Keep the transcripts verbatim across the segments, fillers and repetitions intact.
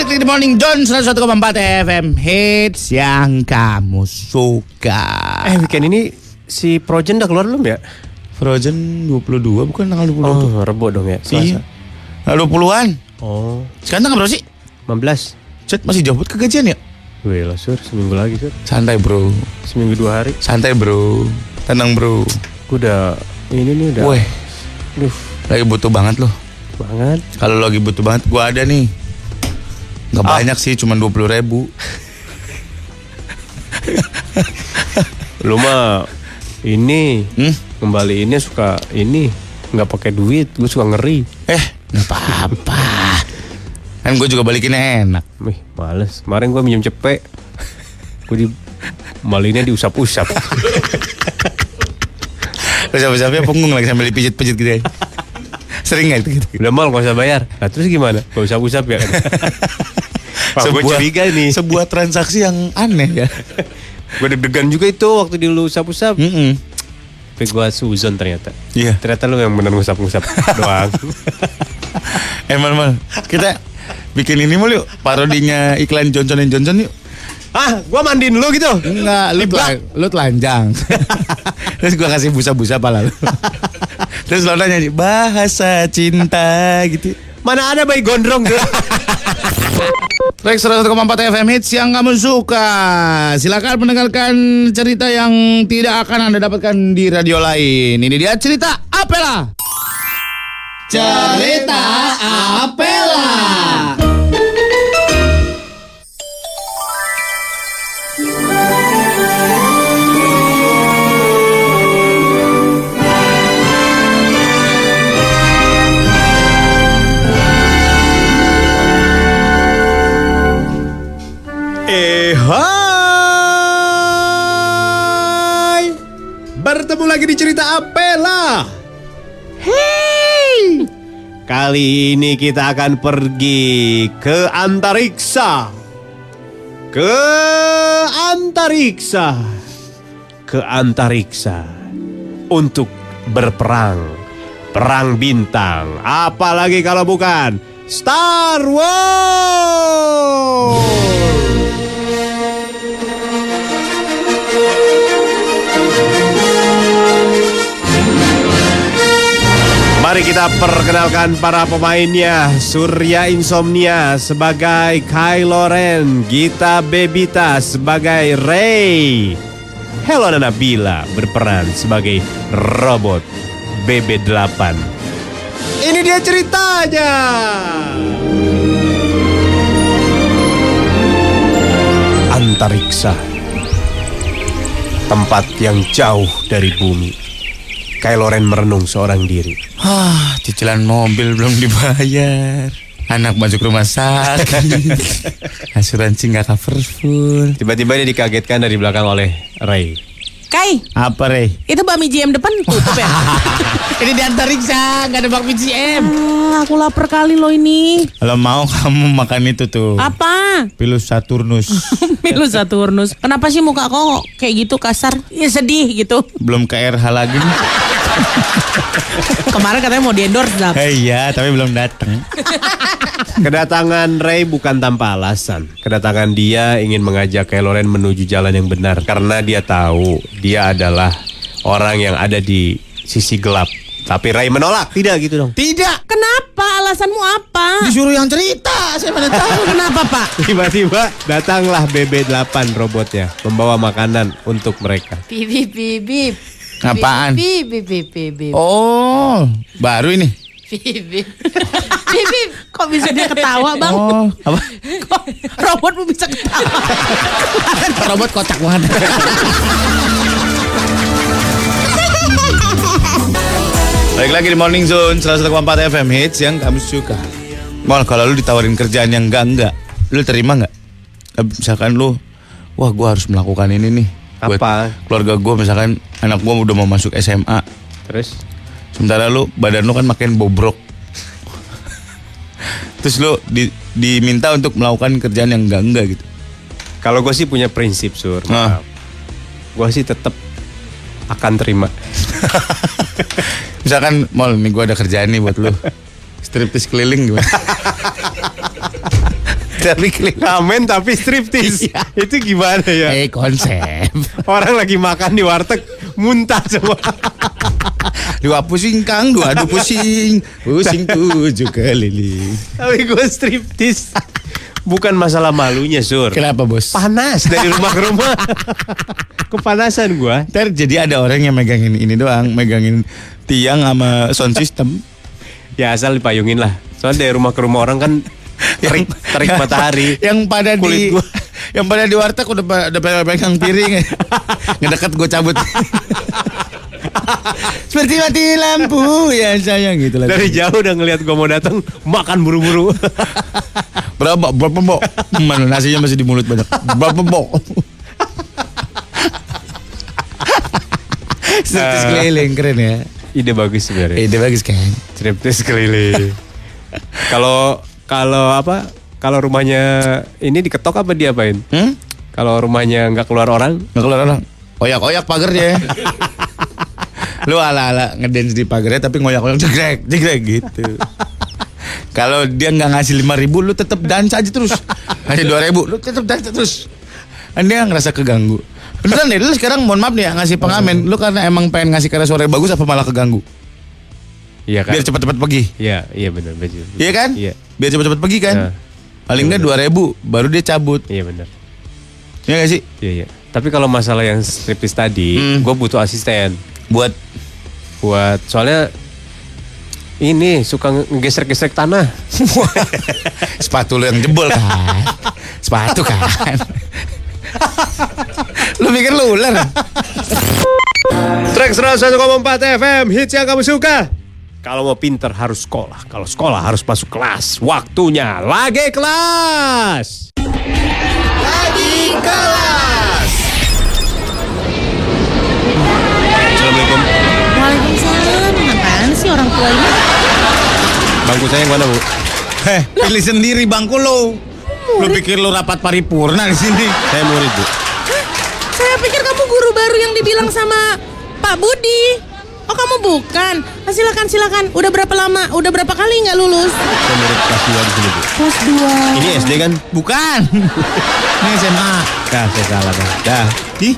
balik di Morning John seratus satu koma empat F M Hits yang kamu suka. Eh, weekend ini si Frozen udah keluar belum ya? Frozen dua puluh dua bukan tanggal dua puluh. Oh, Rebo dong ya. Selasa. Lalu puluhan. Oh. Sekarang tanggal berapa sih? lima belas. Cet, masih jauh buat kegajian ya? Wih lah Sur, seminggu lagi Sur. Santai bro. Seminggu dua hari. Santai bro. Tenang bro. Gue udah ini nih udah. Weh. Duh. Lagi butuh banget loh. Banget. Kalau lagi butuh banget, gue ada nih. Gak ah. banyak sih, cuma dua puluh ribu. Lu mah ini hmm? Kembaliinnya suka ini nggak pakai duit, gue suka ngeri. Eh, nggak apa-apa. Kan gue juga balikinnya enak. Wih, males. Kemarin gue minjem cepet, gue di malinnya diusap-usap. Usap-usapnya punggung lagi sambil dipijit-pijit gitu ya. Sering nggak gitu? Udah mal nggak usah bayar. Nah terus gimana? Nggak usap-usap ya? Sebuah curiga nih. Sebuah transaksi yang aneh ya. Gue deg-degan juga itu waktu di lu usap-usap. Mm-mm. Tapi gue suzon ternyata. Iya. Yeah. Ternyata lu yang bener ngusap-ngusap doang. Emang mal, kita bikin ini mulu yuk. Parodinya iklan Johnson and Johnson yuk. Ah, gue mandiin lu gitu? Enggak, lu, telan- lu telanjang. Terus gue kasih busa-busa pala lu. Terus lo nanya nih, bahasa cinta gitu. Mana ada bayi gondrong tuh. Rex seratus satu koma empat F M Hits yang kamu suka. Silakan mendengarkan cerita yang tidak akan Anda dapatkan di radio lain. Ini dia cerita Apela. Cerita Apela. Hai, bertemu lagi di cerita Apela. Hei, kali ini kita akan pergi ke antariksa. Ke antariksa. Ke antariksa untuk berperang. Perang bintang, apalagi kalau bukan Star Wars. Mari kita perkenalkan para pemainnya. Surya Insomnia sebagai Kylo Ren, Gita Bebita sebagai Ray, Helena Nabila berperan sebagai robot B B delapan. Ini dia ceritanya. Antariksa, tempat yang jauh dari bumi. Kylo Ren merenung seorang diri. Hah, cicilan mobil belum dibayar. Anak masuk rumah sakit. Asuransi gak cover full. Tiba-tiba dia dikagetkan dari belakang oleh Ray. Kai. Apa Ray? Itu bakmi G M depan tutup ya? Ini di antariksa, gak ada bakmi G M. Ah, aku lapar kali loh ini. Kalau mau kamu makan itu tuh. Apa? Pilus Saturnus. Pilus Saturnus. Kenapa sih muka kau kayak gitu kasar? Ya sedih gitu. Belum ke R H lagi nih. Kemarin katanya mau di-endorse. Hey, iya, tapi belum datang. Kedatangan Ray bukan tanpa alasan. Kedatangan dia ingin mengajak Kylo Ren menuju jalan yang benar. Karena dia tahu dia adalah orang yang ada di sisi gelap. Tapi Ray menolak. Tidak gitu dong. Tidak. Kenapa? Alasanmu apa? Disuruh yang cerita. Saya mana tahu kenapa pak. Tiba-tiba datanglah B B delapan robotnya. Membawa makanan untuk mereka. Bip, bip, bip. Apaan? Bip, bip, bip, bip, bip. Oh, baru ini. Bip, bip. Kok bisa dia ketawa bang? Oh, apa? Kok robot pun bisa ketawa? Robot kocak banget. Balik lagi di Morning Zone seratus satu koma empat F M Hits yang kamu suka. Mal, kalau lu ditawarin kerjaan yang enggak-enggak, lu terima enggak? Misalkan lu, wah gue harus melakukan ini nih. Apa? Keluarga gue misalkan anak gue udah mau masuk S M A. Terus? Sementara lu badan lu kan makin bobrok. Terus lu di, diminta untuk melakukan kerjaan yang enggak-enggak gitu. Kalau gue sih punya prinsip Sur. Nah. Gue sih tetap akan terima. Misalkan Mol nih gue ada kerjaan nih buat lu. Striptease keliling gimana? Dari kelamin tapi striptis. Iya. Itu gimana ya? Eh, konsep. Orang lagi makan di warteg muntah semua. Dua pusing kang, dua adu pusing. Pusing tujuh keliling. Tapi gue striptis. Bukan masalah malunya, Sur. Kenapa, Bos? Panas dari rumah ke rumah. Kepanasan gua. Ntar jadi ada orang yang megangin ini doang, megangin tiang sama sound system. Ya asal dipayungin lah. Soalnya dari rumah ke rumah orang kan terik, terik matahari. Yang pada kulit di gua. Yang pada di warteg udah udah pegang piring. Ngedeket gua cabut. Seperti mati lampu ya sayang gitu lah. Dari jauh udah ngelihat gua mau datang, makan buru-buru. Berapa berapa mbok? Mana nasinya masih di mulut banyak. Berapa mbok? Striptis keliling keren ya. Ide bagus sebenarnya. Ide bagus kan. Striptis keliling. Kalau kalau apa? Kalau rumahnya ini diketok apa diapain? Hmm? Kalau rumahnya nggak keluar orang? Nggak keluar orang. Oyak-oyak pagernya. Lu ala-ala ngedance di pagernya tapi ngoyak-ngoyak jegrek, jegrek gitu. Kalau dia nggak ngasih lima ribu lu tetap dance aja terus. Ngasih dua ribu lu tetap dance terus. Dia ngerasa keganggu. Beneran deh, lu sekarang mohon maaf nih ya ngasih pengamen, lu karena emang pengen ngasih karena suara bagus apa malah keganggu? Iya kan? Biar cepat-cepat pergi. Iya, iya benar benar. Iya kan? Iya. Biar cepat-cepat pergi kan? Nah, paling nggak dua ribu baru dia cabut. Iya benar. Iya nggak sih? Iya iya. Tapi kalau masalah yang striptease tadi, hmm. gue butuh asisten. Buat buat soalnya ini suka ngegesek-gesek tanah. Sepatu lu yang jebol kan. Sepatu kan. Lu pikir lu ular. Trax seratus satu koma empat F M, hits yang kamu suka. Kalau mau pinter harus sekolah, kalau sekolah harus masuk kelas. Waktunya lagi kelas. Lagi kelas. Waalaikumsalam, apaan sih orang tuanya? Bangku saya yang mana, Bu? Heh, pilih sendiri bangku lo. Lu pikir lu rapat paripurna di sini? Saya murid, Bu. Saya pikir kamu guru baru yang dibilang sama Pak Budi. Oh, kamu bukan. Nah, silakan, silakan. Udah berapa lama? Udah berapa kali nggak lulus? Saya murid kelas dua di sini, Bu. Kelas dua. Ini S D kan? Bukan. Ini S M A. Dah, saya salah, Bang. Dah. Di?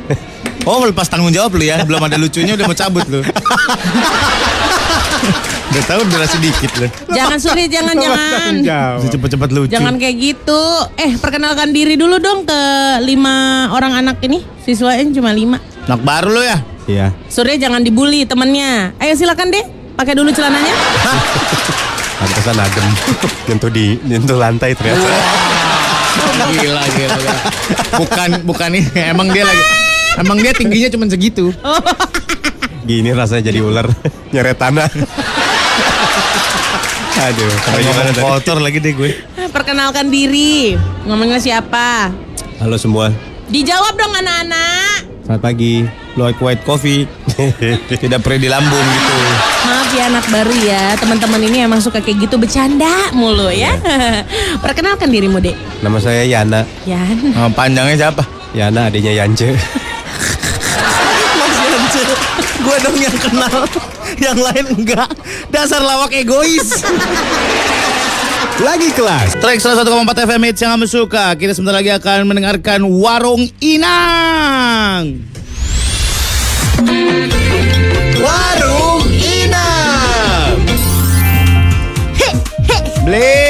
Oh, lepas tanggung jawab lu ya. Belum ada lucunya udah mau cabut lu. Udah tahu durasi dikit lu. Jangan Sule, jangan jangan. Cepet-cepet lucu. Jangan kayak gitu. Eh, perkenalkan diri dulu dong ke lima orang anak ini. Siswanya cuma lima. Anak baru lu ya? Iya. Surya jangan dibully temennya. Ayo silakan deh. Pakai dulu celananya. Pantesan adem. Nyentuh di nyentuh lantai ternyata. Gila gila. Bukan bukan ini. Emang dia lagi Emang dia tingginya cuma segitu. Oh. Gini rasanya jadi ular nyeret tanah. Aduh, ngomong kotor lagi deh gue. Perkenalkan diri. Ngomongnya siapa? Halo semua. Dijawab dong anak-anak. Selamat pagi. Black white coffee. Tidak perih di lambung gitu. Maaf ya anak baru ya. Teman-teman ini emang suka kayak gitu bercanda mulu ya. Perkenalkan dirimu, Dek. Nama saya Yana. Yana. Panjangnya siapa? Yana adiknya Yance. Gue dong yang kenal, yang lain enggak. Dasar lawak egois. Lagi kelas. Track seratus satu koma empat F M hits yang kamu suka. Kita sebentar lagi akan mendengarkan Warung Inang. Warung Inang. He he. Beli.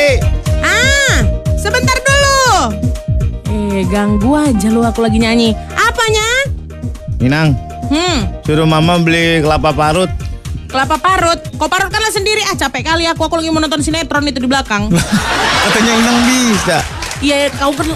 Ah, sebentar dulu. Eh, ganggu aja lu aku lagi nyanyi. Apanya? Inang. Hmm. Suruh mama beli kelapa parut. Kelapa parut? Kok parut kan lah sendiri. Ah capek kali aku, aku lagi mau nonton sinetron itu di belakang. Katanya Inang bisa. Iya kau kan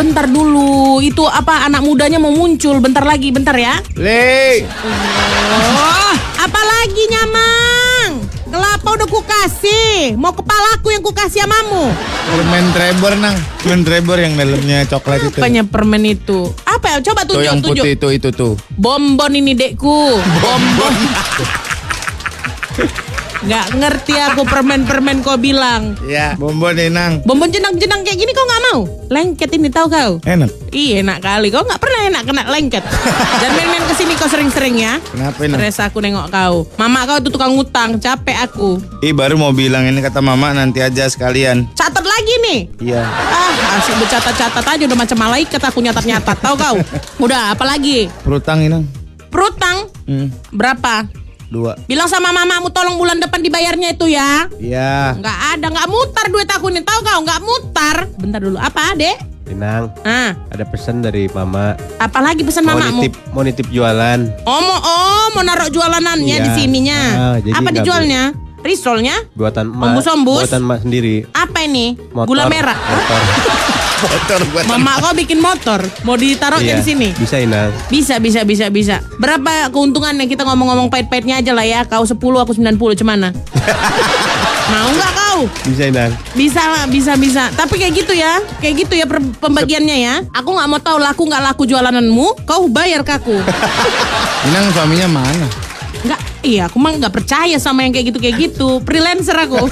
bentar dulu. Itu apa anak mudanya mau muncul. Bentar lagi, bentar ya. Lih. Oh, apa lagi nyamang? Kelapa udah ku kasih. Mau kepalaku yang ku kasih amamu. Permen Trebor nang. Permen Trebor yang dalamnya coklat itu. Apanya permen itu? Apa ya? Coba tunjuk, tunjuk. Yang putih itu, itu tuh. Bonbon ini dekku. Bonbon. Gak ngerti aku permen-permen kau bilang. Iya. Bonbon Inang. Bonbon jenang-jenang kayak gini kau gak mau? Lengket ini tahu kau? Enak. Iya enak kali. Kau gak pernah enak kena lengket. Dan main-main kesini kau sering-sering ya. Kenapa Inang? Stres aku nengok kau. Mama kau tuh tukang ngutang. Capek aku. Ih baru mau bilang ini kata mama nanti aja sekalian. Catat lagi nih. Iya. Ah. asik udah catat-catat aja udah macam malaikat aku nyatat-nyatat tahu kau. Udah apalagi? Perutang ini. Perutang? Hmm. Berapa? Dua. Bilang sama mamamu tolong bulan depan dibayarnya itu ya. Iya. Enggak ada, enggak mutar duit aku nih tahu kau, enggak mutar. Bentar dulu, apa, Dek? Inang, ah. Ada pesan dari mama. Apalagi pesan mau mamamu? Nitip, mau nitip jualan. Oh, mau, oh, mau naruh jualanannya iya. Di sininya. Ah, apa dijualnya? Risolnya? Buatan emak. Ombus-ombus? Buatan emak sendiri. Apa ini? Motor, gula merah. Motor. Motor buatan mama kok bikin motor. Mau ditaruhnya iya, di sini? Bisa, Inang. Bisa, bisa, bisa, bisa. Berapa keuntungannya? Kita ngomong-ngomong pahit-pahitnya aja lah ya. Kau sepuluh, aku sembilan puluh. Cemana? Mau nggak kau? Bisa, Inang. Bisa lah, bisa, bisa. Tapi kayak gitu ya, kayak gitu ya pembagiannya ya. Aku nggak mau tahu laku nggak laku jualananmu. Kau bayar ke aku. Inang suaminya mana? Nggak, iya. Aku mah nggak percaya sama yang kayak gitu kayak gitu. Freelancer aku.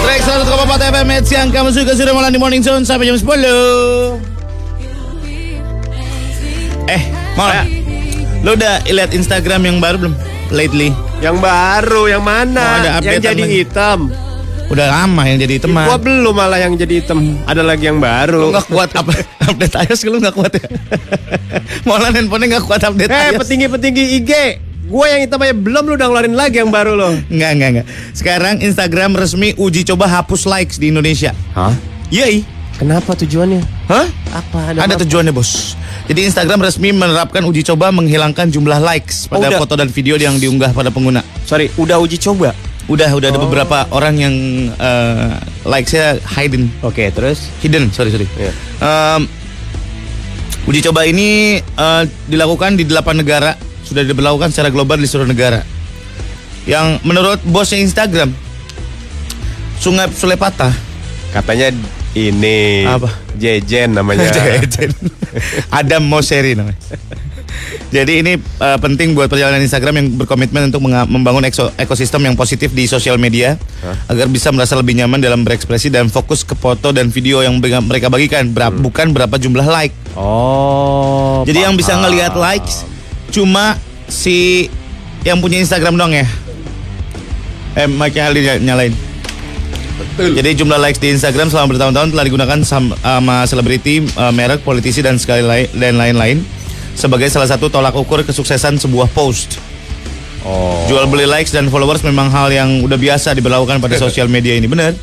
Track seratus koma empat F M siang kamu suka sudah mulai di Morning Zone sampai jam sepuluh. Eh, mau ya? Lo udah lihat Instagram yang baru belum? Lately. Yang baru, yang mana? Oh, yang jadi hitam. Udah lama yang jadi hitam. Gua belum malah yang jadi hitam. Ada lagi yang baru. Lu gak kuat up, update iOS, lu gak kuat ya? Malah handphonenya gak kuat update iOS. Eh, petinggi-petinggi I G. Gue yang hitam aja belum, lu udah ngeluarin lagi yang baru lo. Enggak, enggak, enggak. Sekarang Instagram resmi uji coba hapus likes di Indonesia. Hah? Yey. Kenapa tujuannya? Hah? Apa? Ada, ada apa? Tujuannya, Bos. Jadi Instagram resmi menerapkan uji coba menghilangkan jumlah likes pada oh, foto dan video yang diunggah pada pengguna. Sorry, udah uji coba? Udah, udah oh. Ada beberapa orang yang uh, likes-nya hidden. Oke, okay, terus? Hidden, sorry, sorry. Yeah. Um, uji coba ini uh, dilakukan di delapan negara. Sudah diberlakukan secara global di seluruh negara. Yang menurut bosnya Instagram, Sungai Sule patah. Katanya... Ini apa? Jejen namanya. Jejen. Adam Mosseri namanya. Jadi ini uh, penting buat perjalanan Instagram yang berkomitmen untuk membangun ekosistem yang positif di sosial media. Huh? Agar bisa merasa lebih nyaman dalam berekspresi dan fokus ke foto dan video yang mereka bagikan. Berapa, hmm. Bukan berapa jumlah like. Oh. Jadi paham. Yang bisa ngelihat likes cuma si yang punya Instagram dong ya. Eh, mic-nya nyalain. Betul. Jadi jumlah likes di Instagram selama bertahun-tahun telah digunakan sama selebriti, uh, merek, politisi dan sekali lain dan lain-lain sebagai salah satu tolak ukur kesuksesan sebuah post. Oh. Jual beli likes dan followers memang hal yang udah biasa diberlakukan pada sosial media ini, benar?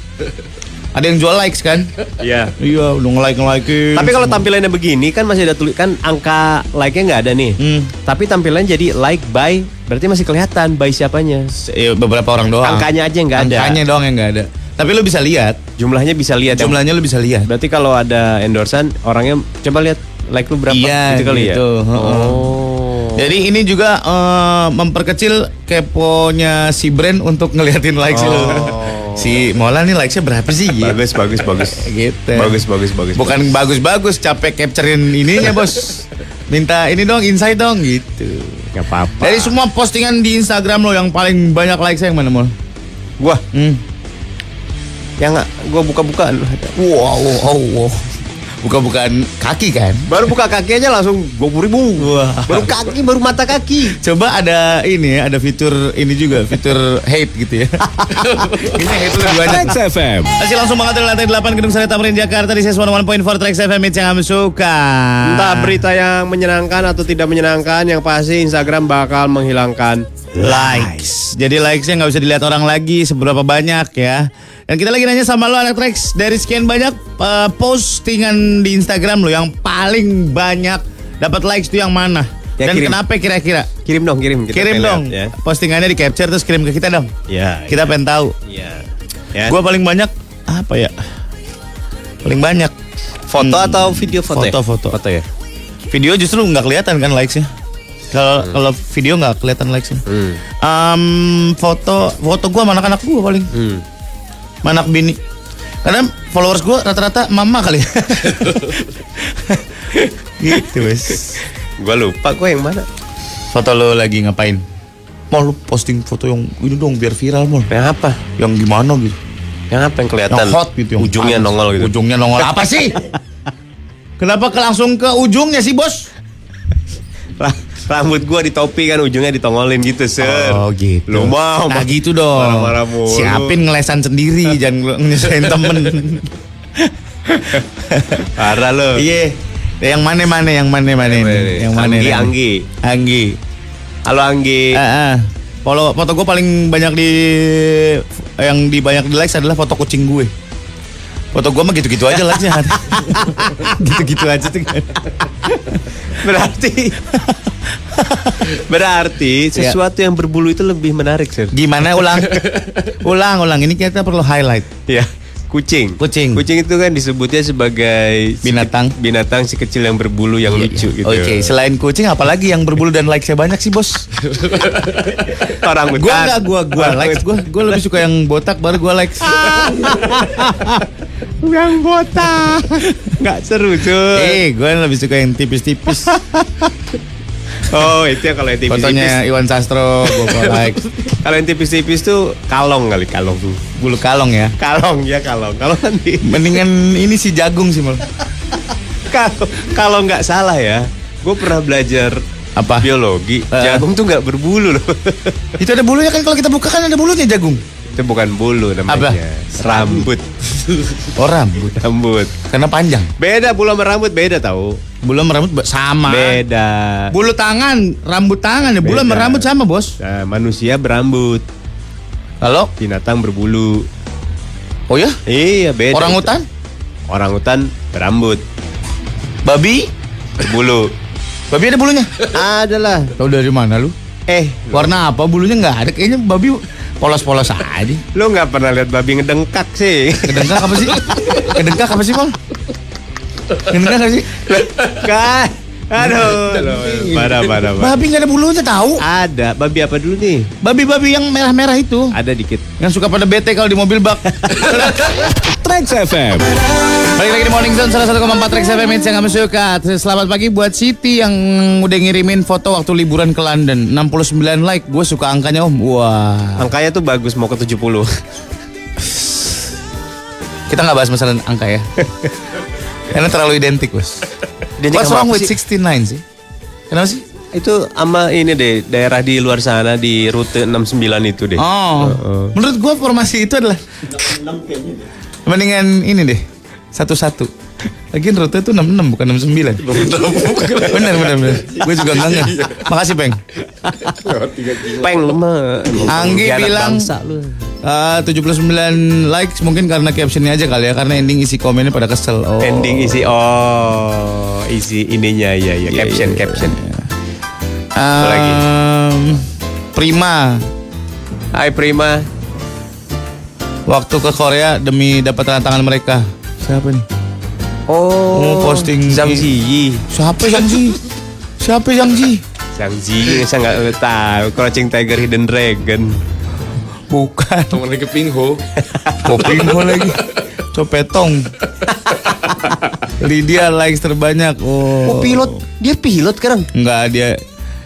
Ada yang jual likes kan? Iya. Iya, udah nge-like nge-like. Tapi kalau tampilannya begini kan masih ada tulisan angka like-nya nggak ada nih. Hmm. Tapi tampilan jadi like by berarti masih kelihatan by siapanya? Beberapa orang doang. Angkanya aja yang nggak ada. Angkanya doang yang nggak ada. Tapi lu bisa lihat, jumlahnya bisa lihat. Jumlahnya lu bisa lihat. Berarti kalau ada endorsean orangnya coba lihat like lu berapa iya, gitu kali gitu. Ya. Oh. Jadi ini juga uh, memperkecil keponya si brand untuk ngeliatin likes oh. Lu. Si Mola nih likesnya berapa sih? Gitu. Bagus bagus bagus. Gitu. Bagus bagus bagus. Bukan bagus bagus, capek capturein ininya bos. Minta ini dong, insight dong gitu. Gak apa-apa. Dari semua postingan di Instagram lo yang paling banyak likesnya yang mana Mol? Gua. Hmm. Ya nggak, gue buka-bukaan. Wow, wow, wow. Buka-bukaan kaki kan? Baru buka kaki aja langsung dua puluh ribu. Wah. Baru kaki, baru mata kaki. Coba ada ini ya, ada fitur ini juga, fitur hate gitu ya. Ini hate lebih banyak. Trax F M. Masih langsung banget dari lantai delapan Gedung Sari Tamrin Jakarta di Seswan satu koma empat Trax F M yang kamu suka. Entah berita yang menyenangkan atau tidak menyenangkan, yang pasti Instagram bakal menghilangkan likes. Jadi likesnya nggak bisa dilihat orang lagi seberapa banyak ya. Dan kita lagi nanya sama lo anak Trax, dari sekian banyak uh, postingan di Instagram lo yang paling banyak dapat likes itu yang mana? Ya, dan kirim. Kenapa kira-kira? Kirim dong, kirim. Kita kirim dong. Lihat, ya. Postingannya di capture terus kirim ke kita dong. Ya. Kita ya. Pengen tahu. Ya. Ya. Gua paling banyak apa ya? Paling banyak foto hmm. atau video foto? Foto-foto. Ya? Foto ya. Video justru nggak kelihatan kan likesnya. Kalau hmm. kalau video nggak kelihatan likesnya. Hmm. Um, foto foto gua mana anak gua paling. Hmm. Manak bini. Karena followers gue rata-rata mama kali ya. Gitu wes. Gue lupa gue yang mana. Foto lo lagi ngapain? Mau lu posting foto yang ini dong biar viral mau. Yang apa? Yang gimana gitu. Yang apa yang kelihatan? Yang hot gitu. Yang ujungnya panas. Nongol gitu. Ujungnya nongol apa sih? Kenapa ke langsung ke ujungnya sih bos? Rambut gua di topi kan ujungnya ditongolin gitu ser. Oh gitu. Lu mau nah gitu dong. Marah-marah mulu. Siapin ngelesan sendiri. Jangan nyesain temen. Parah lo. Iya. Yang mana-mana, yang mana-mana ini. Yang mana Anggi, Anggi. Anggi. Halo Anggi. Heeh. Uh, uh. Kalau foto gue paling banyak di yang di banyak di likes adalah foto kucing gue. Foto gue mah gitu-gitu aja likesnya. Gitu-gitu aja tuh. Berarti Berarti sesuatu ya. Yang berbulu itu lebih menarik, Sir. Gimana ulang? Ulang, ulang. Ini kita perlu highlight. Iya. Kucing. Kucing. Kucing itu kan disebutnya sebagai binatang si, binatang si kecil yang berbulu yang yeah, lucu gitu. Oke, okay. Selain kucing apalagi yang berbulu dan like-nya banyak sih, Bos? Orang hutan. Gua enggak, gua gua like gua gua lebih suka yang botak baru gua like. Yang botak. Enggak seru, cuy. Eh, gua lebih suka yang tipis-tipis. Oh, itu ya kalau yang tipis-tipis. Fotonya Iwan Sastro gua like. Kalau yang tipis-tipis tuh kalong kali, kalong tuh. Bulu kalong ya? Kalong, ya kalong. Kalau nanti mendingan ini si jagung sih, Mal. Kalau kalau nggak salah ya, gue pernah belajar apa biologi. Uh, jagung tuh nggak berbulu loh. Itu ada bulunya kan, kalau kita buka kan ada bulunya jagung. Itu bukan bulu namanya. Apa? Rambut. Oh rambut, rambut. Karena panjang. Beda bulu sama rambut, beda tau. Bulu sama rambut sama. Beda. Bulu tangan, rambut tangan ya. Bulu sama rambut sama, Bos. Nah, manusia berambut. Halo? Binatang berbulu. Oh ya? Iya beda. Orang hutan? Orang hutan berambut. Babi? Berbulu. Babi ada bulunya? Adalah. Tahu dari mana lu? Eh, warna apa bulunya nggak ada? Kayaknya babi polos-polos aja. Lu nggak pernah lihat babi ngedengkak sih? Ngedengkak apa sih? Ngedengkak apa sih, Bang? Ngedengkak apa sih? Kan? Aduh, parah, parah, parah. Babi nggak ada bulunya tahu? Ada. Babi apa dulu nih? Babi-babi yang merah-merah itu. Ada dikit. Yang suka pada bete kalau di mobil bak. Trax F M. Balik lagi di Morning Zone salah satu koma empat Trax F M yang kami suka. Selamat pagi buat Siti yang udah ngirimin foto waktu liburan ke London. enam puluh sembilan like. Gue suka angkanya, Om. Wah. Angkanya tuh bagus. Mau ke tujuh puluh. Kita nggak bahas masalah angka ya. Karena terlalu identik, Bos. What's wrong with sixty-nine sih? Kenapa sih? Itu ama ini deh, daerah di luar sana di rute enam puluh sembilan itu deh. Oh. Uh-uh. Menurut gua formasi itu adalah enam puluh enam kayaknya deh. Mendingan ini deh. satu satu. Lagian rute itu enam puluh enam bukan enam puluh sembilan. Benar benar benar. Gua juga enggak. Makasih, Peng. Peng lemah. Anggi bilang Uh, tujuh puluh sembilan likes mungkin karena captionnya aja kali ya, karena ending isi komennya pada kesel. Oh. Ending isi oh isi ininya ya ya yeah, caption yeah, caption. Yeah. Um, lagi. Prima, hai Prima. Waktu ke Korea demi dapat tantangan mereka. Siapa nih? Oh, oh posting Zhangji. Siapa Zhangji? Siapa Zhangji? Zhangji saya nggak tahu. Crouching Tiger Hidden Dragon. Bukan. Temen lagi Pingho. Kok Pingho lagi? Copetong. Lydia likes terbanyak. Oh. Oh pilot. Dia pilot sekarang? Enggak, dia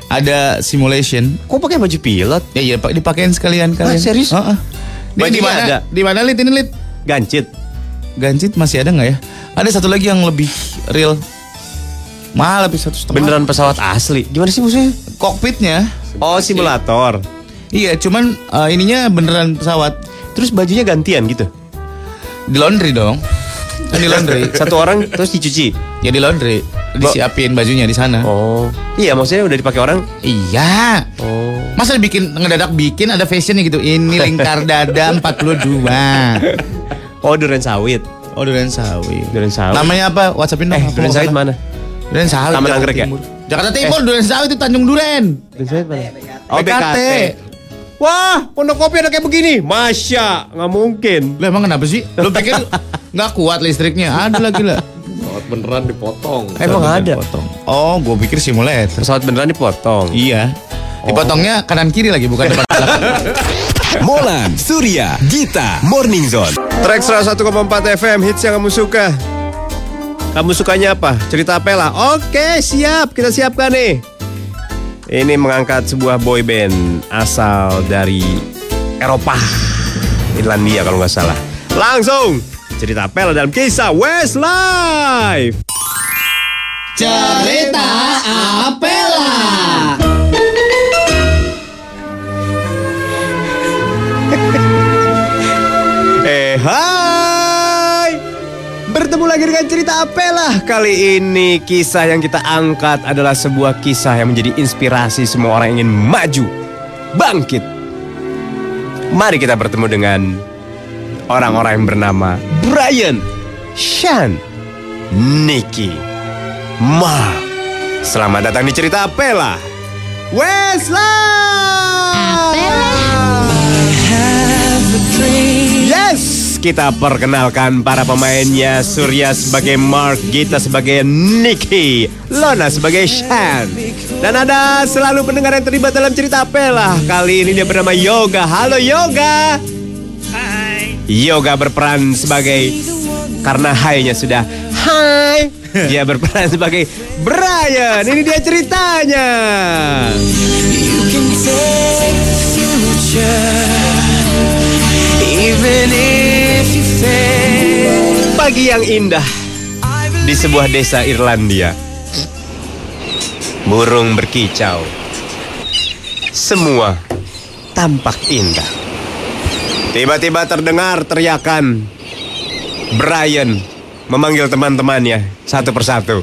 ada simulation. Kok pakai baju pilot? Ya iya, Pak, dipakein sekalian kalian. Nah, serius? Heeh. Uh-uh. Di mana ada? Di mana Lid ini Lid? Gancit. Gancit masih ada enggak ya? Ada satu lagi yang lebih real. Mahal lebih satu setengah. Beneran pesawat asli. Gimana sih maksudnya? Kokpitnya. Oh, simulator. Iya, cuman uh, ininya beneran pesawat. Terus bajunya gantian gitu? Di laundry dong. Di laundry. Satu orang terus dicuci? Ya di laundry. Disiapin bajunya di sana. Oh. Iya, maksudnya udah dipakai orang? Iya. Oh. Masa dibikin, ngedadak bikin ada fashionnya gitu. Ini lingkar dada empat puluh dua. Oh, durian sawit. Oh, durian sawit. Durian sawit. Namanya apa? WhatsAppin dong. Eh, durian sawit mana? Durian sawit. Taman Anggrek ya? Jakarta Timur, eh. Durian sawit itu Tanjung Duren. Durian sawit mana? B K T. Oh, B K T. Wah, Pondok Kopi ada kayak begini. Masya, nggak mungkin. Lah emang kenapa sih? Lu pikir nggak kuat listriknya? Ada lagi lah. Pesawat beneran dipotong. Eh, emang ada? Dipotong. Oh, gue pikir simulator. Pesawat beneran dipotong. Iya. Oh. Dipotongnya kanan kiri lagi, bukan depan belakang. Molan, Surya, Gita, Morning Zone. Track seratus satu koma empat F M, hits yang kamu suka. Kamu sukanya apa? Cerita Pela. Oke, siap. Kita siapkan nih. Ini mengangkat sebuah boy band asal dari Eropa, Irlandia kalau nggak salah. Langsung cerita Pel dalam kisah Westlife. Cerita Apela. Eh hai, bertemu lagi dengan cerita apalah. Kali ini kisah yang kita angkat adalah sebuah kisah yang menjadi inspirasi semua orang yang ingin maju, bangkit. Mari kita bertemu dengan orang-orang yang bernama Brian, Shan, Nikki, Ma. Selamat datang di cerita apalah Westlife. Yes. Kita perkenalkan para pemainnya. Surya sebagai Mark, Gita sebagai Nikki, Lona sebagai Shan. Dan ada selalu pendengar yang terlibat dalam cerita apalah. Kali ini dia bernama Yoga. Halo Yoga. Hai. Yoga berperan sebagai, karena hai-nya sudah hai, dia berperan sebagai Brian. Ini dia ceritanya. You can take the future, even if... Pagi yang indah di sebuah desa Irlandia. Burung berkicau. Semua tampak indah. Tiba-tiba terdengar teriakan. Brian memanggil teman-temannya satu persatu.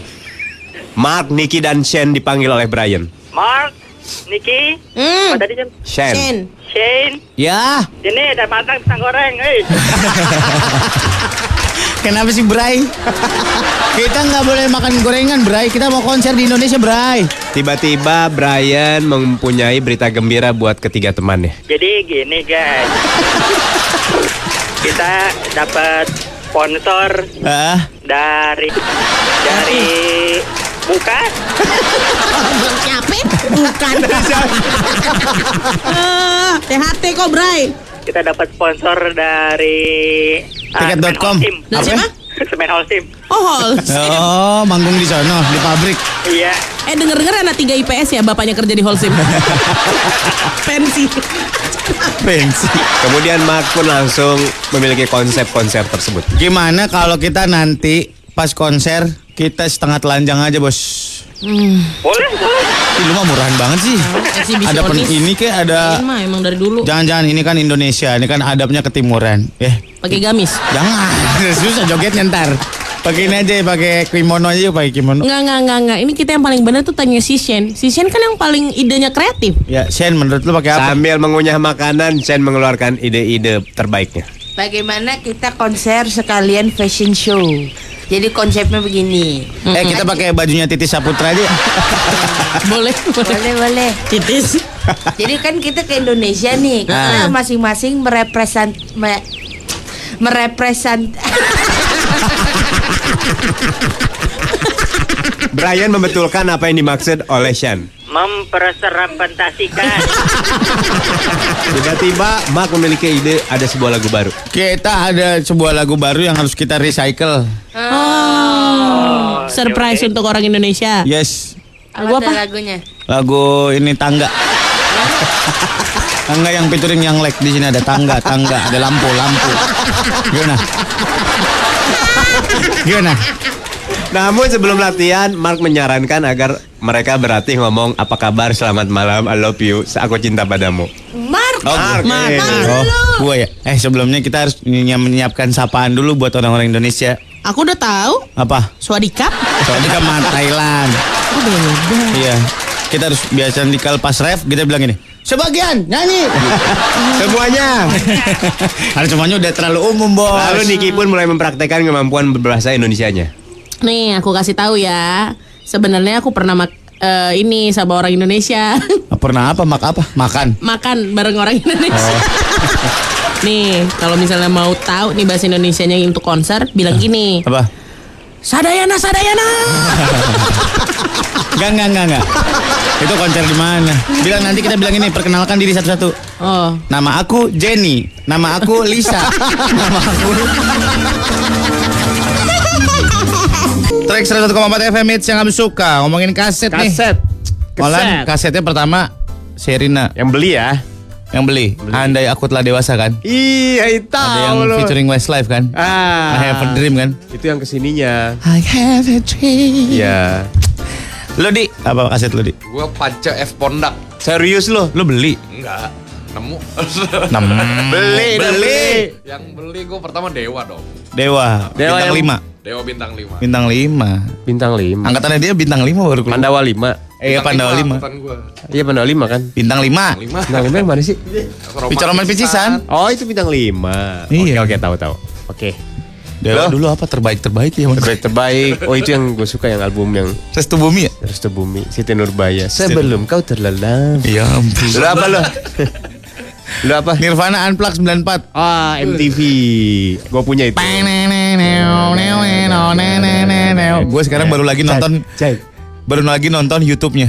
Mark, Nikki, dan Shan dipanggil oleh Brian. Mark, Nikki, mm. apa tadi jam? Shan. Shan. Shan. Ya. Ini ada matang pisang goreng, hei. Kenapa sih, Bray? Kita nggak boleh makan gorengan, Bray. Kita mau konser di Indonesia, Bray. Tiba-tiba Brian mempunyai berita gembira buat ketiga temannya. Jadi gini, guys. Kita dapat sponsor uh? dari dari bukan. Siapa? Bukan. T H T kok, Bray. Kita dapat sponsor dari tiket dot com. Uh, apa? Semen Holcim. Oh, Holcim. Oh, manggung di sana di pabrik. Iya. Eh, denger-dengar anak tiga I P S ya, bapaknya kerja di Holcim. Pensi. Pensi. Kemudian Mark pun langsung memiliki konsep-konsep tersebut. Gimana kalau kita nanti pas konser kita setengah telanjang aja, Bos? Hmm. Boleh, boleh. Ih, lu mah murahan banget sih. Ada pen ini kayak ada. Ini mah emang dari dulu. Jangan-jangan ini kan Indonesia, ini kan adabnya ketimuran, ya. Yeah. Pakai gamis. Jangan. Susah jogetnya ntar. Pakai ini aja, pakai kimono aja, pakai kimono. Enggak, enggak, enggak, enggak. Ini kita yang paling benar tuh tanya si Shan. Si Shan kan yang paling idenya kreatif. Ya, Shan, menurut lu pakai apa? Sambil mengunyah makanan, Shan mengeluarkan ide-ide terbaiknya. Bagaimana kita konser sekalian fashion show? Jadi konsepnya begini. Eh, kita pakai bajunya Titis Saputra aja. Boleh, boleh, boleh. Titis. Jadi kan kita ke Indonesia nih, kita masing-masing merepresent me, merepresent. Brian membetulkan apa yang dimaksud oleh Shan. Mempresentasikan. Tiba-tiba Mark memiliki ide ada sebuah lagu baru. Kita ada sebuah lagu baru yang harus kita recycle. Oh, oh surprise okay. Untuk orang Indonesia. Yes. Lagu apa? Lagunya? Lagu ini tangga. Tangga yang featuring yang leg di sini ada tangga, tangga, ada lampu, lampu. Gimana? Gimana? Namun sebelum latihan, Mark menyarankan agar mereka berarti ngomong apa kabar, selamat malam, I love you, aku cinta padamu. Mark, oh, Mark, Mark, eh. Mark oh, gue ya. Eh sebelumnya kita harus menyiapkan sapaan dulu buat orang-orang Indonesia. Aku udah tahu. Apa? Swadikap. Swadikap man Thailand. Oh beda. Iya. Kita harus biasa di pas ref kita bilang ini. Sebagian nyanyi. Semuanya. Karena semuanya udah terlalu umum, Bos. Lalu Nikki pun mulai mempraktekkan kemampuan berbahasa Indonesianya. Nih aku kasih tahu ya. Sebenarnya aku pernah mak uh, ini sama orang Indonesia. Pernah apa? Mak apa? Makan. Makan bareng orang Indonesia. Oh. Nih kalau misalnya mau tahu nih bahasa Indonesianya untuk konser, bilang gini. Apa? Sadayana, sadayana. Gak, gak, gak, gak. Itu konser di mana? Bilang nanti kita bilang ini, perkenalkan diri satu-satu. Oh. Nama aku Jenny. Nama aku Lisa. Nama aku. Track seratus satu koma empat F M hits yang kamu suka. Ngomongin kaset, kaset nih. Kaset. Kasetnya pertama Sherina. Yang beli ya. Yang beli, beli. Andai aku telah dewasa kan. Iya itu. Ada yang loh. Featuring Westlife kan. ah. I have a dream kan. Itu yang kesininya I have a dream. Iya. Lo di apa kaset lo di? Gue Panca F Pondak. Serius lo? Lo beli? Enggak. Nemu. Nemu. Beli, beli. Yang beli gue pertama Dewa dong. Dewa Dewa yang lima Dewa bintang lima. Bintang lima. Bintang lima. Angkatannya dia bintang lima baru keluar. Pandawa lima. Eh, Pandawa lima. Iya, Pandawa lima kan? Bintang lima. Bintang lima yang mana sih? Bicara main picisan. Oh, itu bintang lima. Iya. Oke, oke, tahu tahu. Oke. Dewa dulu apa terbaik-terbaik ya? Terbaik-terbaik. Oh, itu yang gue suka, yang album yang Restu Bumi ya? Restu Bumi, Siti Nurbaya. Sebelum kau terlelap. Ya ampun. Lu apa lu? Lu apa? Nirvana Unplugged sembilan puluh empat. Ah, M T V. Gue punya itu. Gue sekarang baru lagi nonton Baru lagi nonton YouTube-nya.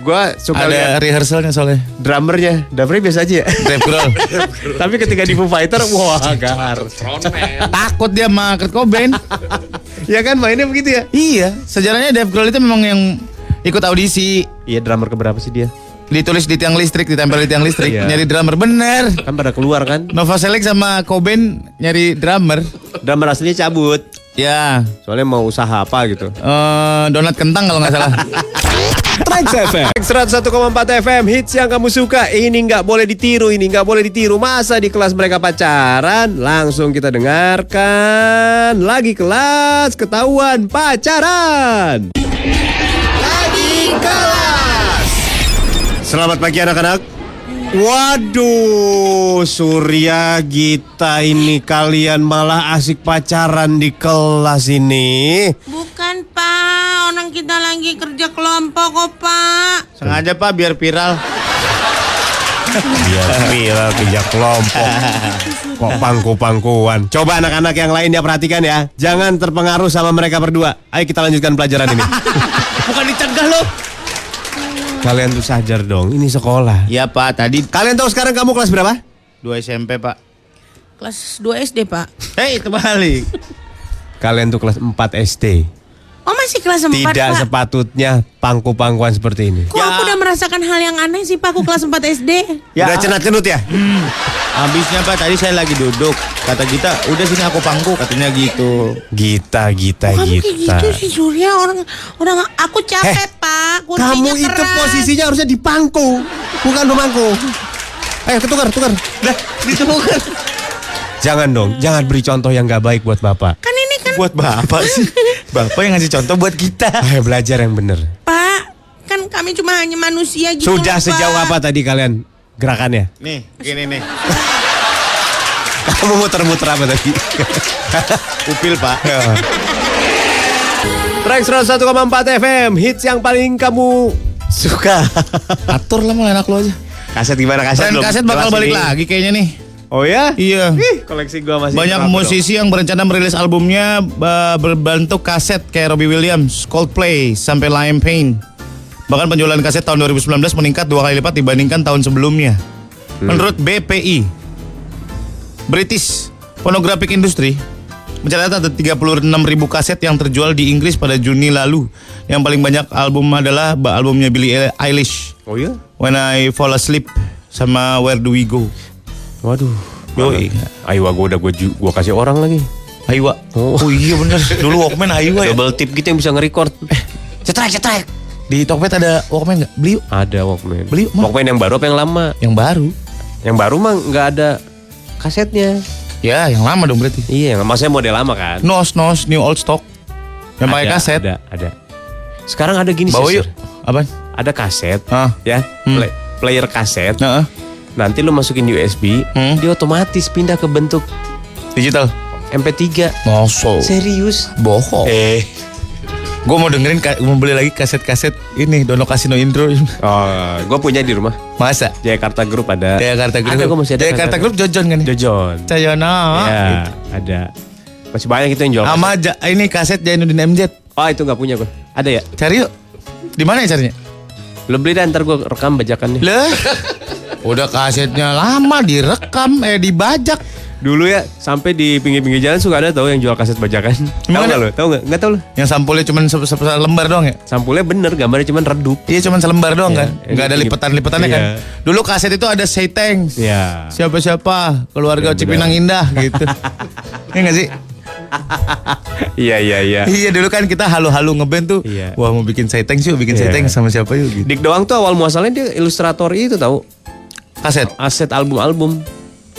Gua suka ada rehearsalnya soalnya. Drummernya, drummernya biasa aja ya. Rap girl. Tapi ketika di Foo Fighter, wah gahar. Takut dia sama Kurt Cobain. Ya kan mainnya begitu ya. Iya, sejarahnya Dave Grohl itu memang yang ikut audisi. Iya, drummer keberapa sih dia? Ditulis di tiang listrik, ditempel di tiang listrik. Yeah. Nyari drummer, bener. Kan pada keluar kan. Nova Select sama Cobain nyari drummer. Drummer aslinya cabut. Ya. Yeah. Soalnya mau usaha apa gitu. Uh, donat kentang kalau nggak salah. Trax F M seratus satu koma empat F M, hits yang kamu suka. Ini nggak boleh ditiru, ini nggak boleh ditiru. Masa di kelas mereka pacaran? Langsung kita dengarkan. Lagi kelas ketahuan pacaran. Lagi kelas. Selamat pagi anak-anak. Waduh, Surya, Gita, ini kalian malah asik pacaran di kelas ini. Bukan, Pak. Orang kita lagi kerja kelompok kok, Pak. Sengaja, Pak, biar viral. Biar viral, kerja kelompok. Kok pangku-pangkuan. Coba anak-anak yang lain ya perhatikan ya. Jangan terpengaruh sama mereka berdua. Ayo kita lanjutkan pelajaran ini. Bukan dicegah loh. Kalian tuh sadar dong, ini sekolah. Iya Pak, tadi. Kalian tahu sekarang kamu kelas berapa? dua S M P Pak. Kelas dua S D Pak. Hei, terbalik. Kalian tuh kelas empat S D. Oh masih kelas empat Tidak Pak. Tidak sepatutnya pangku-pangkuan seperti ini. Kok ya. Aku udah merasakan hal yang aneh sih Pak, aku kelas empat S D. Ya. Udah cenat-cenut ya? Hmm. Abisnya Pak, tadi saya lagi duduk. Kata Gita, udah sini aku pangku. Katanya gitu. Gita, Gita, oh, Gita. Kamu kayak gitu sih Surya, orang, orang aku capek. Heh. Kamu itu keras. Posisinya harusnya di pangku, bukan pemangku. Ayo ketukar, tukar. Dah, ditukar. Jangan dong, jangan beri contoh yang gak baik buat Bapak. Kan ini kan buat Bapak sih. Bapak yang ngasih contoh buat kita. Ayo belajar yang bener. Pak, kan kami cuma hanya manusia gitu. Sudah sejauh Pak. Apa tadi kalian gerakannya? Nih, gini nih. Kamu muter-muter apa tadi? Upil Pak. Trax seratus satu koma empat F M, hits yang paling kamu suka. Atur lah, mau enak lo aja. Kaset gimana kaset? Tren kaset bakal balik ini. Lagi kayaknya nih. Oh ya? Iya. Ih, koleksi gua masih. Banyak musisi dong. Yang berencana merilis albumnya berbentuk kaset kayak Robbie Williams, Coldplay, sampai Liam Payne. Bahkan penjualan kaset tahun dua ribu sembilan belas meningkat dua kali lipat dibandingkan tahun sebelumnya. Hmm. Menurut B P I, British Pornographic Industry, mencatat ada tiga puluh enam ribu kaset yang terjual di Inggris pada Juni lalu. Yang paling banyak album adalah albumnya Billie Eilish. Oh iya? When I Fall Asleep sama Where Do We Go. Waduh. Yoi. Aiwa gue udah gue gue kasih orang lagi. Aiwa. Oh, oh iya bener. Dulu Walkman Aiwa ya. Double tip gitu yang bisa nge-record. Eh, cetrek cetrek. Di Tokopedia ada Walkman nggak? Beli? Ada Walkman. Beli? Walkman yang baru apa yang lama? Yang baru. Yang baru mah nggak ada kasetnya. Ya, yang lama dong berarti. Iya, maksudnya model lama kan. Nos, nos, new old stock. Yang pakai kaset. Ada, ada. Sekarang ada gini sih. Apa? Ada kaset, ah. ya. Hmm. Play, player kaset. Uh-uh. Nanti lu masukin U S B, hmm. dia otomatis pindah ke bentuk digital. M P tiga. Masuk. Serius? Bohong. Eh. Gue mau dengerin, mau beli lagi kaset-kaset ini, Dono Kasino Intro. Oh, gue punya di rumah. Masa? Jakarta Group ada. Jakarta Group. Ada, gue masih ada. Jakarta Group Jojon kan? Jojon. Jojono. Ya, gitu. Ada. Masih banyak itu yang jual. Sama aja, ini kaset Jainuddin M Z. Oh, itu nggak punya gue. Ada ya? Cari yuk. Di mana ya carinya? Lo beli dah, ntar gue rekam bajakannya. Lah? Udah kasetnya lama direkam, eh dibajak. Dulu ya, sampai di pinggir-pinggir jalan suka ada tau yang jual kaset bajakan. Tahu nggak lo? Tahu nggak? Nggak tahu lo? Yang sampulnya cuma se- se- se- lembar doang ya? Sampulnya bener, gambarnya cuma redup. Iya, cuma selembar doang ya, kan? Nggak ada lipetan-lipetannya iya. kan? Dulu kaset itu ada say thanks. Iya. Siapa-siapa, keluarga ya, Cipinang Indah gitu. Iya nggak sih? Iya iya iya. Iya dulu kan kita halu-halu ngeband tuh. Iya. Wah mau bikin say thanks yuk, bikin iya. say thanks sama siapa yuk? Gitu. Dik doang tuh awal muasalnya dia ilustrator itu tahu? Kaset. Aset album-album.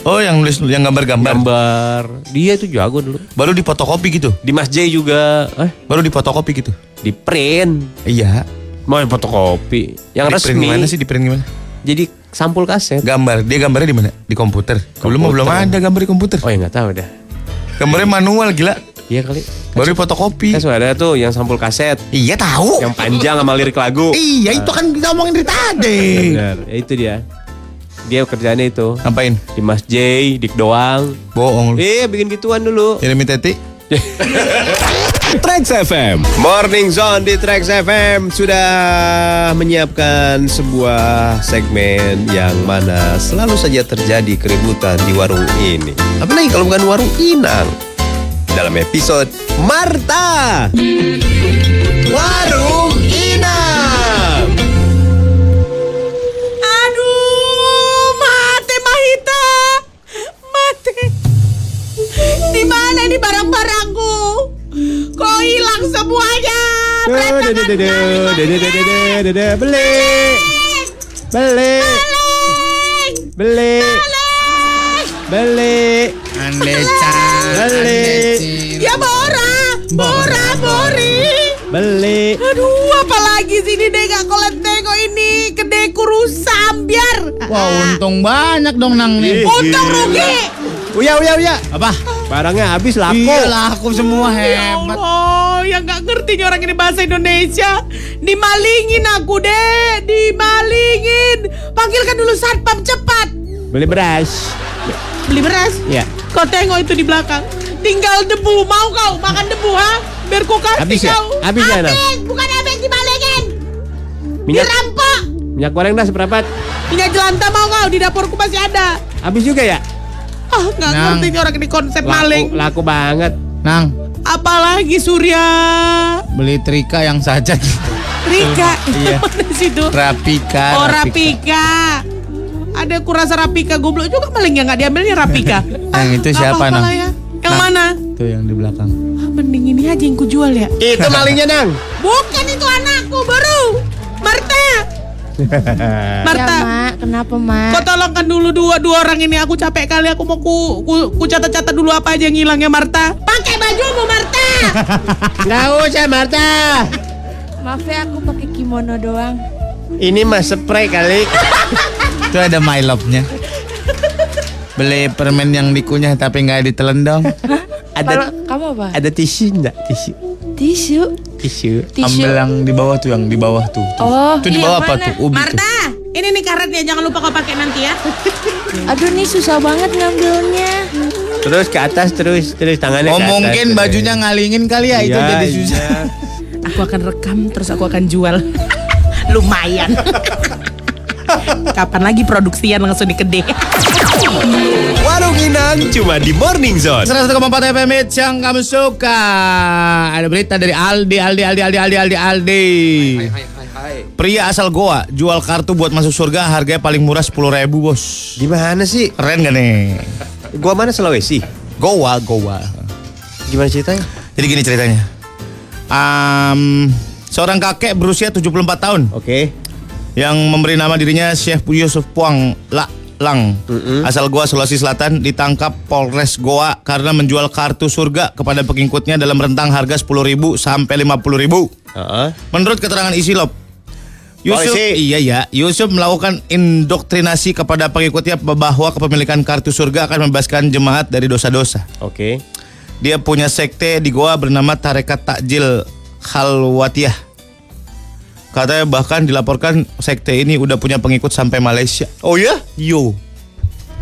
Oh, yang nulis, yang gambar-gambar. Gambar. Dia itu jago dulu. Baru dipotokopi gitu. Di Mas J juga. Eh, baru dipotokopi gitu. Di print. Iya. Mau fotokopi. Yang di resmi. Di print gimana sih? Di print gimana? Jadi sampul kaset. Gambar. Dia gambarnya di mana? Di komputer. Belum belum ada gambar di komputer. Oh, ya enggak tahu dah. Gambarnya manual gila. Iya kali. Baru fotokopi. Kan sudah ada tuh yang sampul kaset. Iya tahu. Yang panjang sama lirik lagu. Iya, nah, itu kan kita omongin dari tadi. Benar. Ya, itu dia. Dia kerjanya itu. Ngapain? Di Mas J, Dik doang. Bohong. Iya, bikin gituan dulu. Jeremy Teti. Trax F M. Morning Zone di Trax F M sudah menyiapkan sebuah segmen yang mana selalu saja terjadi keributan di warung ini. Apalagi kalau bukan warung Inang. Dalam episode Marta Warung Inang. Aduh, mate Mahita, mate. Di mana ini barang-barangku? Kok hilang semuanya? Beli, beli, beli, beli, beli. Andeca, beli. Ya Bora, Bora, Bori. Beli. Aduh, apalagi sini deh gak kolet tengok ini. Kedeku rusam biar. Wah, untung banyak dong nang nih. Untung rugi. Uya, uya, uya. Apa? Barangnya habis laku. Iya, laku semua, hebat. Ya Allah, yang gak ngerti orang ini bahasa Indonesia. Dimalingin aku deh, dimalingin. Panggilkan dulu satpam cepat. Beli beras. Beli beras? Iya. Kau tengok itu di belakang. Tinggal debu. Mau kau makan debu, ha? Biar ku kasih ya? Kau. Habis ya? Habis, ya, bukan habis, dibalingin. Minyak, dirampok. Minyak goreng dah seberapa? Minyak jelanta mau kau, di dapurku masih ada. Habis juga ya? Ah, oh, gak ngerti nih orang ini konsep laku, maling. Laku banget, Nang. Apalagi Surya. Beli trika yang saja. Trika? Iya. Rapika. Oh, Rapika. Ada kurasa Rapika goblok juga paling ya nggak diambilnya Rapika. Yang itu siapa, Nang? Ya? Yang Nang, mana? Itu yang di belakang. Ah, mending ini aja yang ku jual ya. Itu malingnya, Nang. Bukan, itu anakku baru. Marta. Marta. Ya, Ma. Kenapa, Ma? Kau tolongkan dulu dua-dua orang ini. Aku capek kali. Aku mau ku ku, ku catat-catat dulu apa aja yang hilangnya, Marta. Pakai bajumu, Marta. Nggak usah, Marta. Maaf ya, aku pakai kimono doang. Ini mah spray kali. Itu ada my love-nya. Beli permen yang dikunyah tapi nggak ditelan dong. Ada. Kamu apa? Ada tisu nggak? Tisu. Tisu. Tisu. Ambil yang di bawah tuh, yang di bawah tuh. tuh. Oh. Itu di bawah apa tuh? Ubi Marta, tuh. Ini nih karetnya, jangan lupa kau pakai nanti ya. Aduh, nih susah banget ngambilnya. Terus ke atas, terus terus tangannya. Oh, ke atas, mungkin terus. Bajunya ngalingin kali ya, ya itu jadi susah. Ya. Aku akan rekam, terus aku akan jual. Lumayan. Kapan lagi produksian langsung dikede. Warung Inang cuma di Morning Zone seratus satu koma empat F M yang kamu suka. Ada berita dari Aldi. Aldi, Aldi, Aldi, Aldi, Aldi, Aldi. Hai, hai, hai, hai. Pria asal Goa jual kartu buat masuk surga, harganya paling murah sepuluh ribu, bos. Gimana sih? Keren gak nih? Goa mana, Sulawesi? Goa, Goa. Gimana ceritanya? Jadi gini ceritanya. um, Seorang kakek berusia tujuh puluh empat tahun. Oke, okay. Yang memberi nama dirinya Syekh Yusuf Puang La, Lang, mm-hmm. asal Goa, Sulawesi Selatan, ditangkap Polres Goa karena menjual kartu surga kepada pengikutnya dalam rentang harga sepuluh ribu sampai lima puluh ribu. Uh-huh. Menurut keterangan Isilop, Yusuf, iya ya, Yusuf melakukan indoktrinasi kepada pengikutnya bahwa kepemilikan kartu surga akan membebaskan jemaat dari dosa-dosa. Oke. Okay. Dia punya sekte di Goa bernama Tarekat Takjil Khalwatiyah. Katanya bahkan dilaporkan sekte ini udah punya pengikut sampai Malaysia. Oh ya? Yo.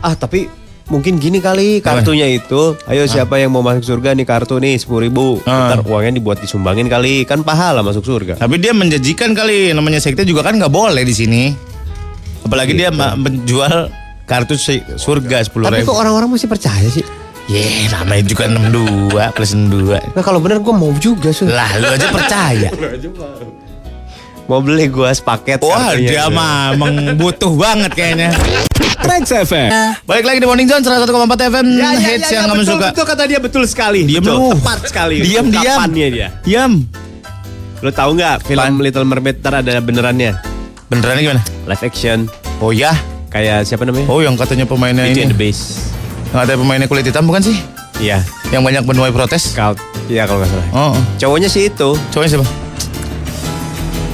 Ah, tapi mungkin gini kali kartunya itu. Ayo, ah, siapa yang mau masuk surga nih, kartu nih sepuluh ribu. Ah. Ntar uangnya dibuat disumbangin kali. Kan pahala masuk surga. Tapi dia menjanjikan kali. Namanya sekte juga kan gak boleh di sini. Apalagi gitu. Dia menjual kartu surga sepuluh ribu. Tapi kok orang-orang masih percaya sih? Yeh, yeah, namanya juga enam puluh dua plus enam puluh dua. Nah, kalau bener gue mau juga sih. Lah, lu aja percaya. Lu aja mau. Mau beli gue sepaket. Wah, dia mah butuh banget kayaknya. Trax F M. Balik lagi di Morning Zone seratus satu koma empat F M. Ya, ya, hits ya, yang ya, kamu betul, suka. Betul, kata dia betul sekali. Diam lu. Tepat sekali. Diam, diam. Dia. Diam. Lo tau gak film Pan. Little Mermaid ntar ada benerannya? Benerannya gimana? Live action. Oh ya? Kayak siapa namanya? Oh, yang katanya pemainnya ini. The Base. Yang katanya pemainnya kulit hitam bukan sih? Iya. Yang banyak menuai protes? Kal- iya kalau nggak salah. Oh, oh. Cowoknya sih itu. Cowoknya siapa?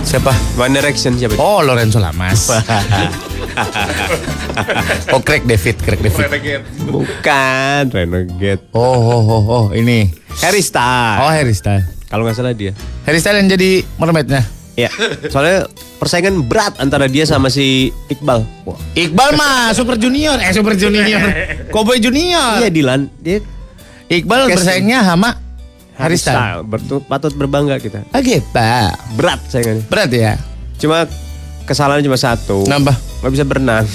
Siapa? One Direction siapa? Oh, Lorenzo Lamas. Oh, Craig David, Craig David. Renegade. Bukan, Renegade. Oh, oh, oh, oh, ini Harry Styles. Oh, Harry Styles. Kalau nggak salah dia. Harry Styles yang jadi mermaidnya. Iya. Soalnya persaingan berat antara dia sama si Iqbaal. Wow. Iqbaal mah Super Junior, eh Super Junior, Kobe Junior. Iya, Dilan. Dia Iqbaal Kes- bersaingnya sama Harry Styles. Bertu- patut berbangga kita. Oke, Pak. Berat saingannya. Berat ya. Cuma kesalahannya cuma satu. Nambah. Gak bisa berenang.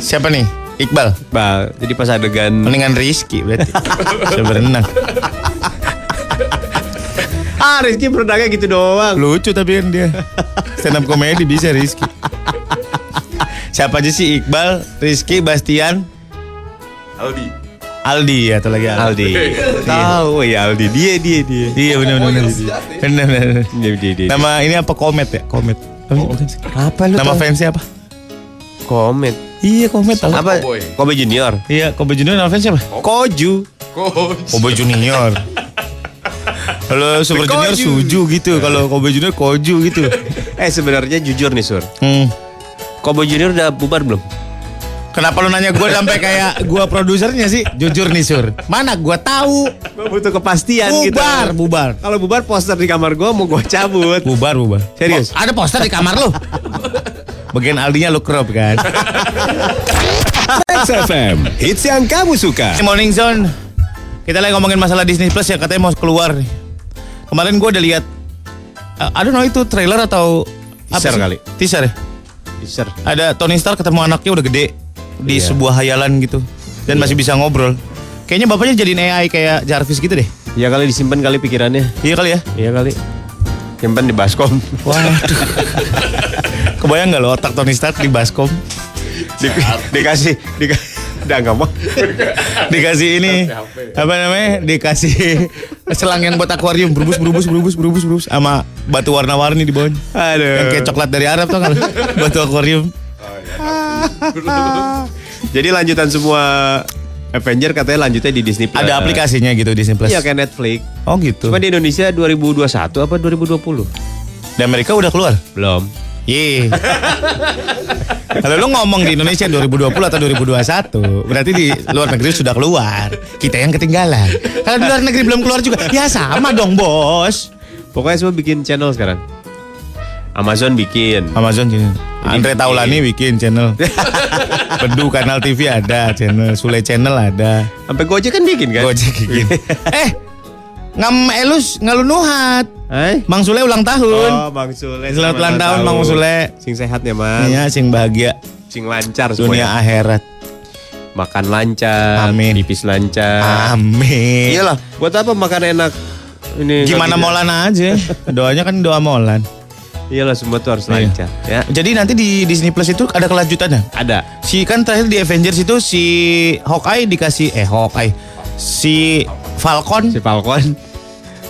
Siapa nih? Iqbaal. Iqbaal. Jadi pas adegan mendingan Rizky berarti. Bisa berenang. Ah, Rizky berenangnya gitu doang. Lucu tapi kan dia. Stand up comedy bisa Rizky. Siapa aja sih? Iqbaal, Rizky, Bastian, Aldi. Aldi atau lagi Aldi. Tahu ya Aldi. Dia dia dia. Dia benar-benar. Benar-benar. Nama ini apa? Comet ya? Comet. Oh, apa lu? Nama fansnya apa? Comet. Iya, Comet. Sama apa? Kobe. Kobe Junior. Iya, Kobe Junior nama fansnya apa? Koju. Koju. Kobe Junior. Kalau Super Junior Suju gitu, kalau Kobe Junior Koju gitu. Eh, sebenarnya jujur nih, Sur. Hmm. Kobe Junior udah bubar belum? Kenapa lu nanya gue sampai kayak gue produsernya sih? Jujur nih, Sur. Mana gue tahu? Gue butuh kepastian bubar, gitu. Bubar, bubar. Kalau bubar poster di kamar gue mau gue cabut. Bubar, bubar. Serius? Ada poster di kamar lu? Bagian Aldinya lu crop kan. X F M, hits yang kamu suka. Morning Zone. Kita lagi ngomongin masalah Disney Plus ya, katanya mau keluar. Kemarin gue udah lihat, I don't know itu trailer atau teaser kali. Teaser ya? Teaser. Ada Tony Stark ketemu anaknya udah gede di yeah. sebuah hayalan gitu dan yeah. masih bisa ngobrol. Kayaknya bapaknya jadiin A I kayak Jarvis gitu deh. Iya kali, disimpan kali pikirannya. Iya kali ya? Iya kali. Simpan di baskom. Waduh. Kebayang nggak lo otak Tony Stark di baskom? Di, dikasih, dikasih, udah nggak mau. Dikasih ini apa namanya? Dikasih selang yang buat akuarium berubus berubus berubus berubus berubus sama batu warna-warni di bawahnya. Aduh. Yang kayak coklat dari Arab tuh kan? Batu akuarium. Jadi lanjutan semua Avenger katanya lanjutnya di Disney Plus. Ada aplikasinya gitu Disney Plus. Iya kayak Netflix. Oh gitu. Cuma di Indonesia dua ribu dua puluh satu apa dua ribu dua puluh? Di Amerika udah keluar? Belum. Ye. Kalau lu ngomong di Indonesia dua ribu dua puluh atau dua ribu dua puluh satu, berarti di luar negeri sudah keluar. Kita yang ketinggalan. Kalau di luar negeri belum keluar juga, ya sama dong, Bos. Pokoknya semua bikin channel sekarang. Amazon bikin. Amazon gini. Andre Taulani bikin channel. Bedu Kanal T V ada channel, Sule channel ada. Sampai Gojek kan bikin kan? Gojek bikin. Eh, ngam elus ngalunuhat. Eh? Mang Sule ulang tahun. Oh, Mang Sule. Selamat ulang tahun Mang Sule. Sing sehat ya, Mang. Iya, sing bahagia, sing lancar semuanya. Dunia akhirat. Makan lancar, amin. Pipis lancar. Amin. Iyalah, buat apa makan enak? Ini gimana Maulana aja. Doanya kan doa Maulan. Iyalah semua tuh harus lancar ya. Jadi nanti di Disney Plus itu ada kelanjutannya? Ada. Si kan terakhir di Avengers itu si Hawkeye dikasih eh Hawkeye si Falcon. Si Falcon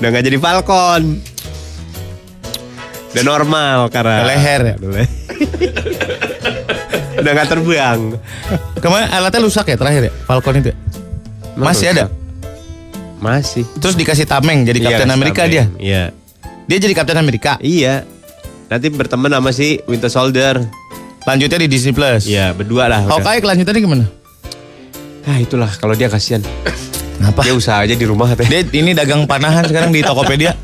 udah gak jadi Falcon. Udah normal karena leher ya. Udah gak terbang. Kemarin alatnya rusak ya terakhir ya Falcon itu. Masih ada? Masih. Terus dikasih tameng jadi Captain America dia? Iya. Dia jadi Captain America? Iya. Nanti berteman sama si Winter Soldier. Lanjutnya di Disney Plus. Iya, berdua lah. Hawkeye kelanjutannya gimana? Nah itulah, kalau dia kasihan. Kenapa? Dia usaha aja di rumah. Dia ini dagang panahan sekarang di Tokopedia.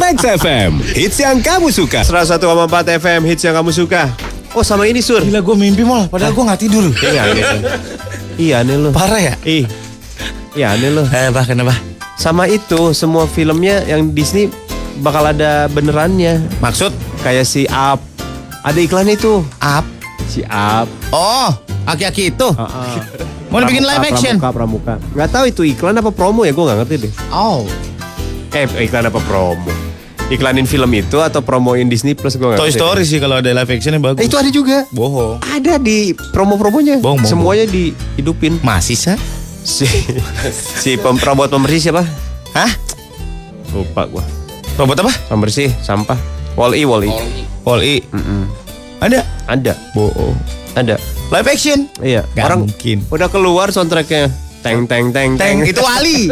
Next F M, hits yang kamu suka. seratus satu koma empat F M, hits yang kamu suka. Oh sama ini Sur. Gila gue mimpi mal, padahal gue gak tidur. Iya, gitu. Iya aneh lu. Parah ya? Iya. Iya aneh lu. Kenapa, kenapa? Sama itu, semua filmnya yang Disney bakal ada benerannya. Maksud? Kayak si Up. Ada iklannya itu. Up. Si Up. Oh, aki-aki itu. Uh-uh. Mau pramuka, dibikin live action? Pramuka, pramuka. Gak tahu itu iklan apa promo ya, gue gak ngerti deh. Oh. Eh, iklan apa promo? Iklanin film itu atau promoin Disney Plus, gue gak Toy ngerti. Toy Story deh. Sih kalau ada live actionnya bagus. Eh, itu ada juga. Bohong. Ada di promo-promonya. Bohong, bohong. Semuanya dihidupin. Masih, sah? Si, si pem, robot pembersih siapa? Hah? Lupa gue. Robot apa? Pembersih sampah. Wall-E, Wall-E. Wall-E. Wall-E. Ada? Ada. Bohong. Ada. Live action? Iya. Gak orang mungkin. Udah keluar soundtracknya. Teng teng teng teng. Itu Wali.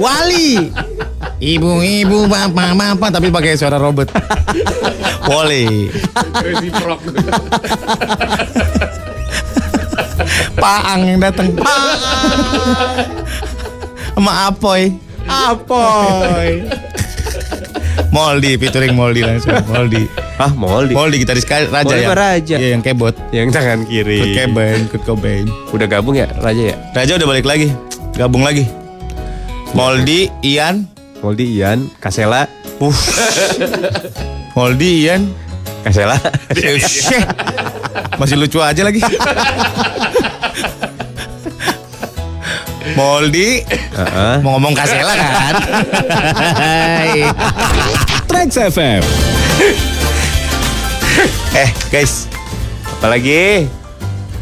Wali. Ibu-ibu, bapak-bapak, tapi pakai suara robot. Wali. Paang yang datang. Sama Apoy. Apoy. Moldi, featuring Moldi langsung. Moldi. Ah, Moldi. Moldi gitaris Raja Moldi ya. Raja. Iya, yang keyboard, yang tangan kiri. Kurt Cobain, Kurt Cobain. Udah gabung ya Raja ya? Raja udah balik lagi. Gabung lagi. Moldi, Ian, Moldi, Ian, Kasela. Uh. Moldi, Ian, Kasela. Masih lucu aja lagi. Moldi uh-uh. Mau ngomong Kasela kan. Trax F M. Eh guys, apalagi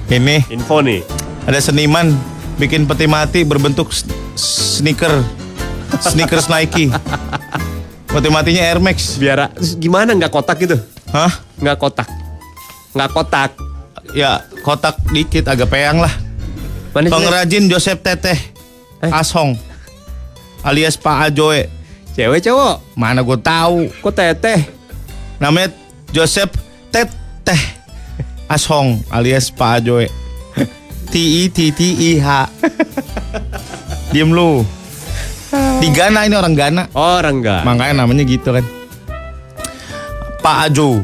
ini info nih. Ada seniman bikin peti mati berbentuk sneaker. Sneaker Nike. Peti matinya Air Max. Biar gimana gak kotak gitu. Hah? Gak kotak. Gak kotak. Ya kotak dikit agak peyang lah. Pengrajin Joseph Teteh eh? Ashong alias Pak Ajoe. Cewek cowok? Mana gue tahu. Kok Teteh? Namanya Joseph Teteh Ashong alias Pak Ajoe. T I T T I H. Diem lu. Di Ghana, ini orang Ghana. Oh, orang Ghana. Makanya namanya gitu kan. Pak Ajo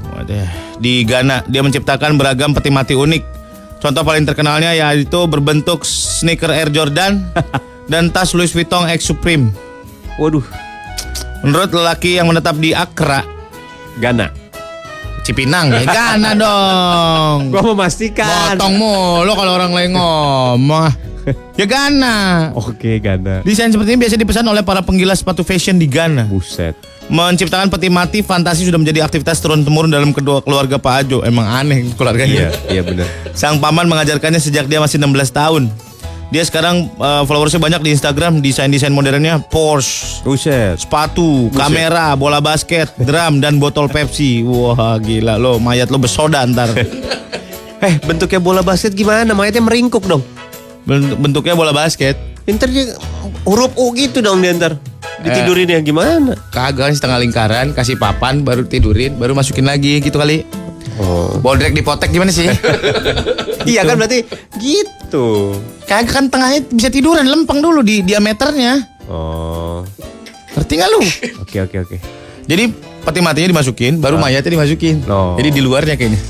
di Ghana. Dia menciptakan beragam peti mati unik. Contoh paling terkenalnya yaitu berbentuk sneaker Air Jordan dan tas Louis Vuitton X Supreme. Waduh. Menurut lelaki yang menetap di Accra, Ghana. Cipinang ya, Ghana dong. Gua memastikan. Potong mulu kalau orang lain ngomong. Ya Ghana. Oke, Ghana. Desain seperti ini biasa dipesan oleh para penggila sepatu fashion di Ghana. Buset. Menciptakan peti mati fantasi sudah menjadi aktivitas turun-temurun dalam kedua keluarga Pak Ajo. Emang aneh keluarganya. Iya, iya benar. Sang paman mengajarkannya sejak dia masih enam belas tahun. Dia sekarang uh, followersnya banyak di Instagram. Desain-desain modernnya Porsche, Buset. Sepatu, Buset. Kamera, bola basket, drum, dan botol Pepsi. Wah gila lo, mayat lo bersoda ntar. Eh bentuknya bola basket gimana? Mayatnya meringkuk dong. Bentuk, bentuknya bola basket. Ntar dia huruf U gitu dong dia ntar. Ditidurin ya gimana? Kagak, setengah lingkaran, kasih papan, baru tidurin, baru masukin lagi gitu kali. Oh. Boldrek dipotek gimana sih? Gitu. Iya kan berarti gitu. Kagak kan tengahnya bisa tiduran, lempeng dulu di diameternya. Oh. Ngerti gak lu? Oke oke oke. Jadi peti matinya dimasukin, baru nah. mayatnya dimasukin. No. Jadi di luarnya kayaknya.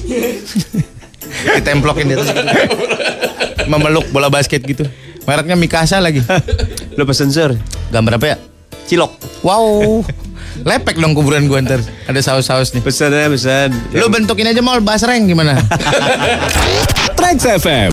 Ditemplokin di atas gitu. Memeluk bola basket gitu. Mereknya Mikasa lagi. Lu pesen sensor. Gambar apa ya? Cilok. Wow. Lepek dong kuburan gue ntar. Ada saus-saus nih. Pesan ya pesan. Lu bentukin aja mal basreng gimana. Trax F M.